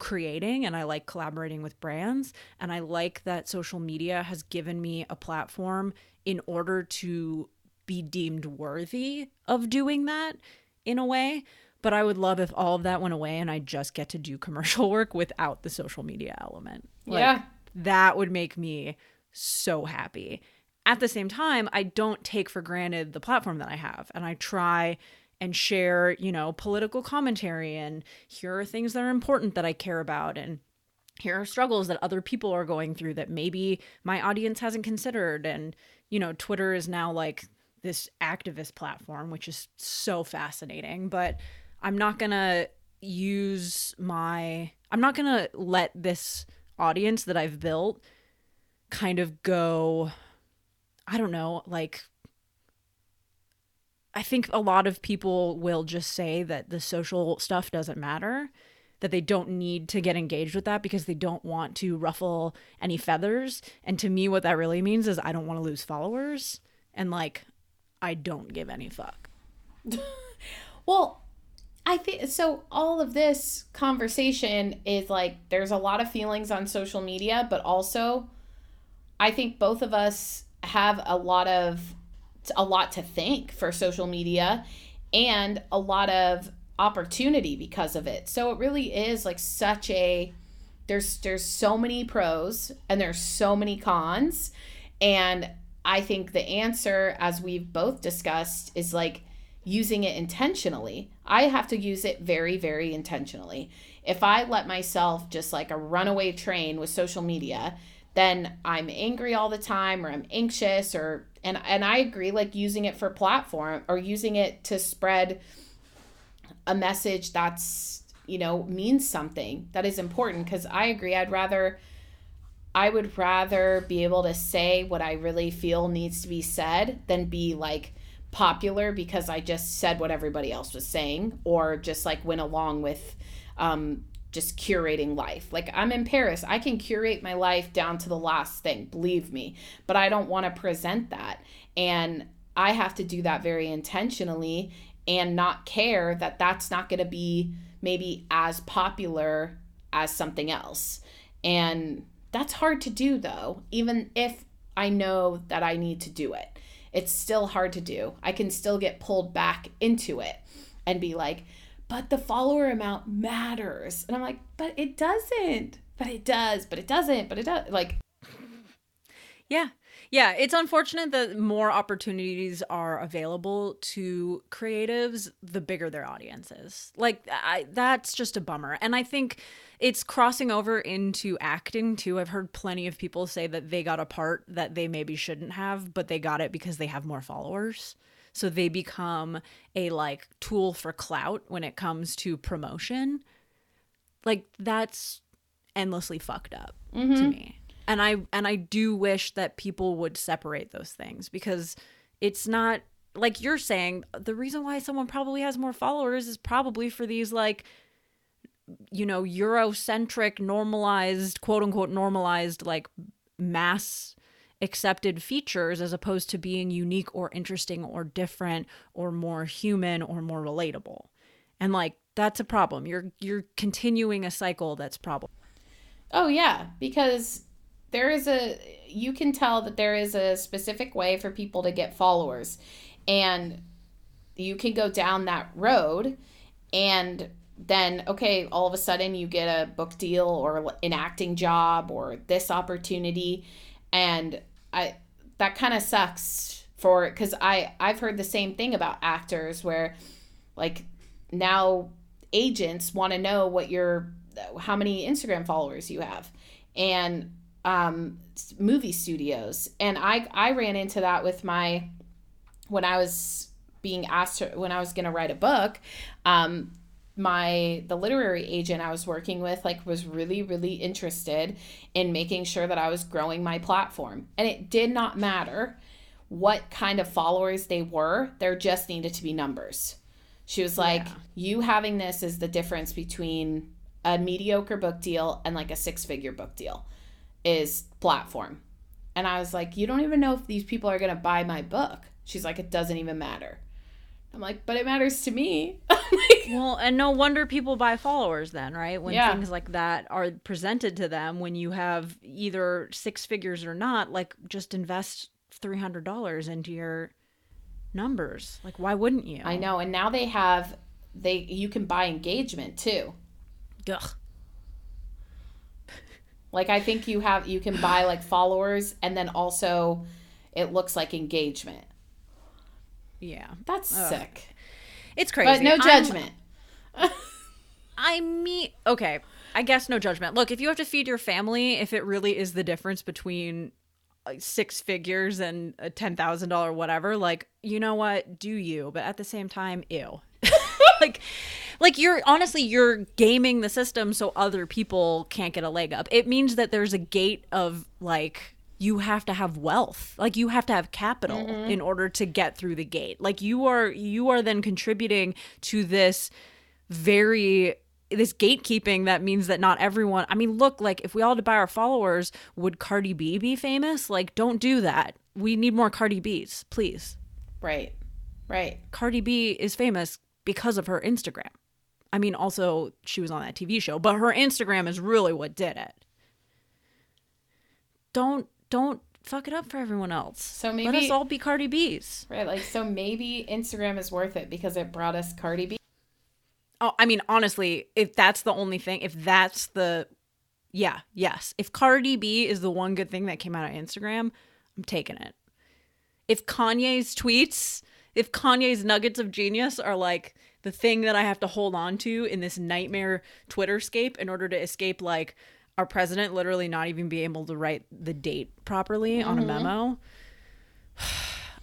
creating and I like collaborating with brands, and I like that social media has given me a platform in order to be deemed worthy of doing that in a way. But I would love if all of that went away and I just get to do commercial work without the social media element. Like, yeah. That would make me so happy. At the same time, I don't take for granted the platform that I have, and I try and share, you know, political commentary, and here are things that are important that I care about, and here are struggles that other people are going through that maybe my audience hasn't considered. And, you know, Twitter is now like this activist platform, which is so fascinating, but I'm not gonna use my, I'm not gonna let this audience that I've built kind of go, I don't know, like I think a lot of people will just say that the social stuff doesn't matter, that they don't need to get engaged with that because they don't want to ruffle any feathers. And to me, what that really means is I don't want to lose followers. And like, I don't give any fuck. Well, I think so. All of this conversation is like, there's a lot of feelings on social media, but also I think both of us have a lot of a lot to thank for social media and a lot of opportunity because of it. So it really is like such a, there's there's so many pros and there's so many cons. And I think the answer, as we've both discussed, is like using it intentionally. I have to use it very, very intentionally. If I let myself just like a runaway train with social media, then I'm angry all the time, or I'm anxious, or and and I agree, like using it for platform or using it to spread a message that's, you know, means something that is important. Because I agree, I'd rather, I would rather be able to say what I really feel needs to be said than be like popular because I just said what everybody else was saying, or just like went along with um just curating life. Like I'm in Paris. I can curate my life down to the last thing, believe me, but I don't want to present that. And I have to do that very intentionally and not care that that's not going to be maybe as popular as something else. And that's hard to do though, even if I know that I need to do it. It's still hard to do. I can still get pulled back into it and be like, but the follower amount matters. And I'm like, but it doesn't, but it does, but it doesn't, but it does. Like, yeah. Yeah. It's unfortunate that more opportunities are available to creatives, the bigger their audience is. Like, I, that's just a bummer. And I think it's crossing over into acting too. I've heard plenty of people say that they got a part that they maybe shouldn't have, but they got it because they have more followers. So they become a like tool for clout when it comes to promotion. Like that's endlessly fucked up mm-hmm. to me. And I and I do wish that people would separate those things, because it's not like you're saying, the reason why someone probably has more followers is probably for these like, you know, Eurocentric normalized, quote unquote normalized, like mass accepted features, as opposed to being unique or interesting or different or more human or more relatable. And like that's a problem. You're you're continuing a cycle that's problem. Oh yeah, because there is a you can tell that there is a specific way for people to get followers, and you can go down that road, and then okay, all of a sudden you get a book deal or an acting job or this opportunity. And I that kind of sucks for, because I, I've heard the same thing about actors where like now agents want to know what your, how many Instagram followers you have, and um, movie studios. And I, I ran into that with my, when I was being asked, to, when I was going to write a book, um, my the literary agent I was working with like was really really interested in making sure that I was growing my platform, and it did not matter what kind of followers they were, there just needed to be numbers. She was like, yeah. You having this is the difference between a mediocre book deal and like a six-figure book deal is platform. And I was like, you don't even know if these people are gonna buy my book. She's like, it doesn't even matter. I'm like, but it matters to me. Like, well, and no wonder people buy followers then, right? When yeah. things like that are presented to them, when you have either six figures or not, like just invest three hundred dollars into your numbers. Like, why wouldn't you? I know. And now they have, they you can buy engagement too. Ugh. Like, I think you have, you can buy like followers, and then also it looks like engagement. Yeah. That's Ugh. sick. It's crazy. But no judgment. I mean, okay, I guess no judgment. Look, if you have to feed your family, if it really is the difference between six figures and a ten thousand dollars whatever, like, you know what? Do you. But at the same time, ew. Like, like you're honestly, you're gaming the system so other people can't get a leg up. It means that there's a gate of like, you have to have wealth. Like, you have to have capital mm-hmm. in order to get through the gate. Like, you are you are then contributing to this very this gatekeeping that means that not everyone. I mean, look, like, if we all had to buy our followers, would Cardi B be famous? Like, don't do that. We need more Cardi B's, please. Right. Right. Cardi B is famous because of her Instagram. I mean, also, she was on that T V show, but her Instagram is really what did it. Don't don't fuck it up for everyone else. So maybe let us all be Cardi B's. Right. Like, so maybe Instagram is worth it because it brought us Cardi B. Oh, I mean, honestly, if that's the only thing, if that's the, yeah, yes. If Cardi B is the one good thing that came out of Instagram, I'm taking it. If Kanye's tweets, if Kanye's nuggets of genius are like the thing that I have to hold on to in this nightmare Twitterscape in order to escape, like, our president literally not even be able to write the date properly mm-hmm. on a memo,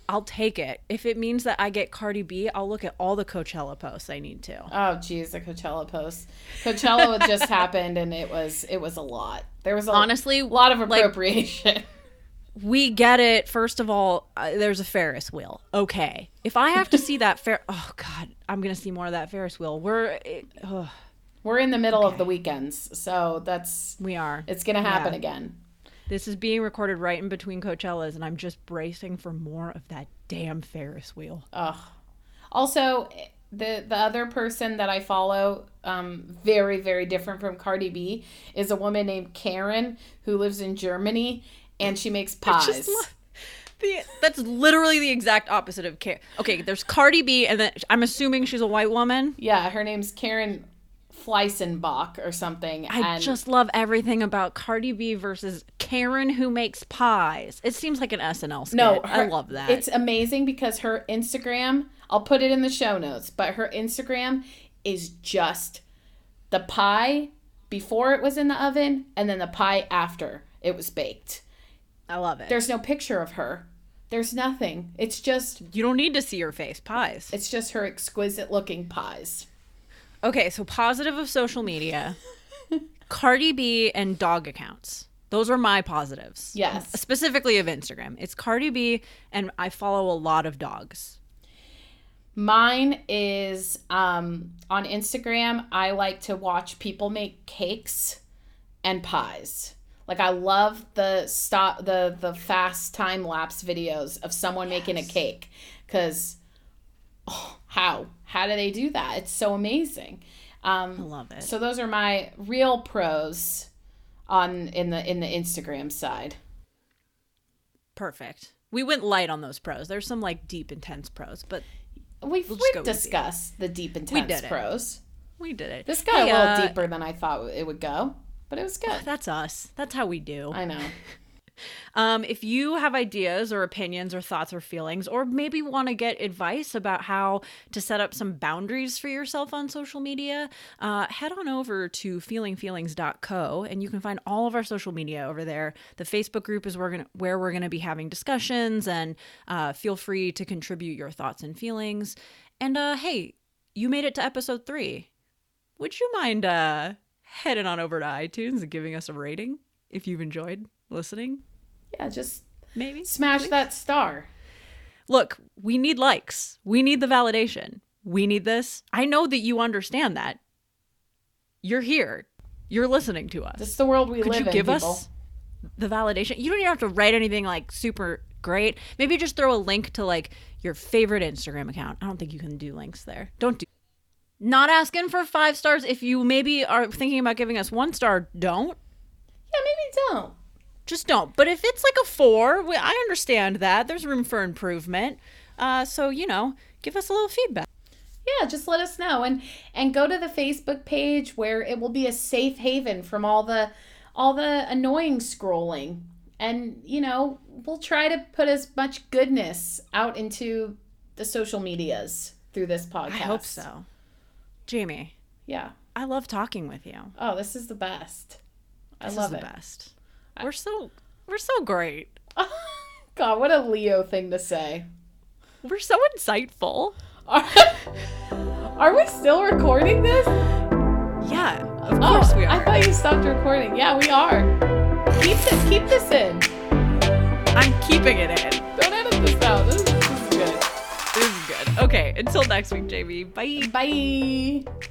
I'll take it. If it means that I get Cardi B, I'll look at all the Coachella posts I need to. Oh, geez, the Coachella posts. Coachella just happened, and it was it was a lot. There was a, honestly a lot of appropriation. Like, we get it. First of all, uh, there's a Ferris wheel. Okay. If I have to see that Fer... Oh, God. I'm going to see more of that Ferris wheel. We're... It, oh. We're in the middle okay. of the weekends, so that's... We are. It's going to happen yeah. again. This is being recorded right in between Coachellas, and I'm just bracing for more of that damn Ferris wheel. Ugh. Also, the the other person that I follow, um, very, very different from Cardi B, is a woman named Karen who lives in Germany, and she makes pies. I just love- The, that's literally the exact opposite of Karen. Okay, there's Cardi B, and then I'm assuming she's a white woman. Yeah, her name's Karen Fleissenbach or something. I and just love everything about Cardi B versus Karen who makes pies. It seems like an S N L skit. No, her, I love that. It's amazing because her Instagram, I'll put it in the show notes, but her Instagram is just the pie before it was in the oven and then the pie after it was baked. I love it. There's no picture of her. There's nothing. It's just... You don't need to see her face. Pies. It's just her exquisite looking pies. Okay, so positive of social media, Cardi B and dog accounts. Those are my positives. Yes. Specifically of Instagram. It's Cardi B, and I follow a lot of dogs. Mine is um, on Instagram, I like to watch people make cakes and pies. Like, I love the stop the the fast time lapse videos of someone yes. making a cake, because oh, how how do they do that? It's so amazing. Um, I love it. So those are my real pros on in the in the Instagram side. Perfect. We went light on those pros. There's some like deep intense pros, but we've we'll we've discussed the deep intense we pros. We did it. This got hey, a little uh, deeper than I thought it would go. But it was good. That's us. That's how we do. I know. um, if you have ideas or opinions or thoughts or feelings, or maybe want to get advice about how to set up some boundaries for yourself on social media, uh, head on over to feeling feelings dot co and you can find all of our social media over there. The Facebook group is where we're gonna, where we're going to be having discussions, and uh, feel free to contribute your thoughts and feelings. And uh, hey, you made it to episode three. Would you mind... Uh, heading on over to iTunes and giving us a rating if you've enjoyed listening. Yeah, just maybe smash please. That star. Look, we need likes. We need the validation. We need this. I know that you understand that. You're here. You're listening to us. This is the world we Could live in, Could you give people. Us the validation? You don't even have to write anything like super great. Maybe just throw a link to like your favorite Instagram account. I don't think you can do links there. Don't do Not asking for five stars. If you maybe are thinking about giving us one star, don't. Yeah, maybe don't. Just don't. But if it's like a four, we, I understand that. There's room for improvement. Uh, so, you know, give us a little feedback. Yeah, just let us know. And and go to the Facebook page where it will be a safe haven from all the all the annoying scrolling. And, you know, we'll try to put as much goodness out into the social medias through this podcast. I hope so. Jamie, yeah, I love talking with you. Oh, this is the best. I this love is the it. Best. We're so we're so great. God, what a Leo thing to say. We're so insightful. Are, are we still recording this? Yeah, of course oh, we are. I thought you stopped recording. Yeah, we are. Keep this. Keep this in. I'm keeping it in. Don't edit this out. This, this is good. This is good. Okay, until next week, J B. Bye. Bye.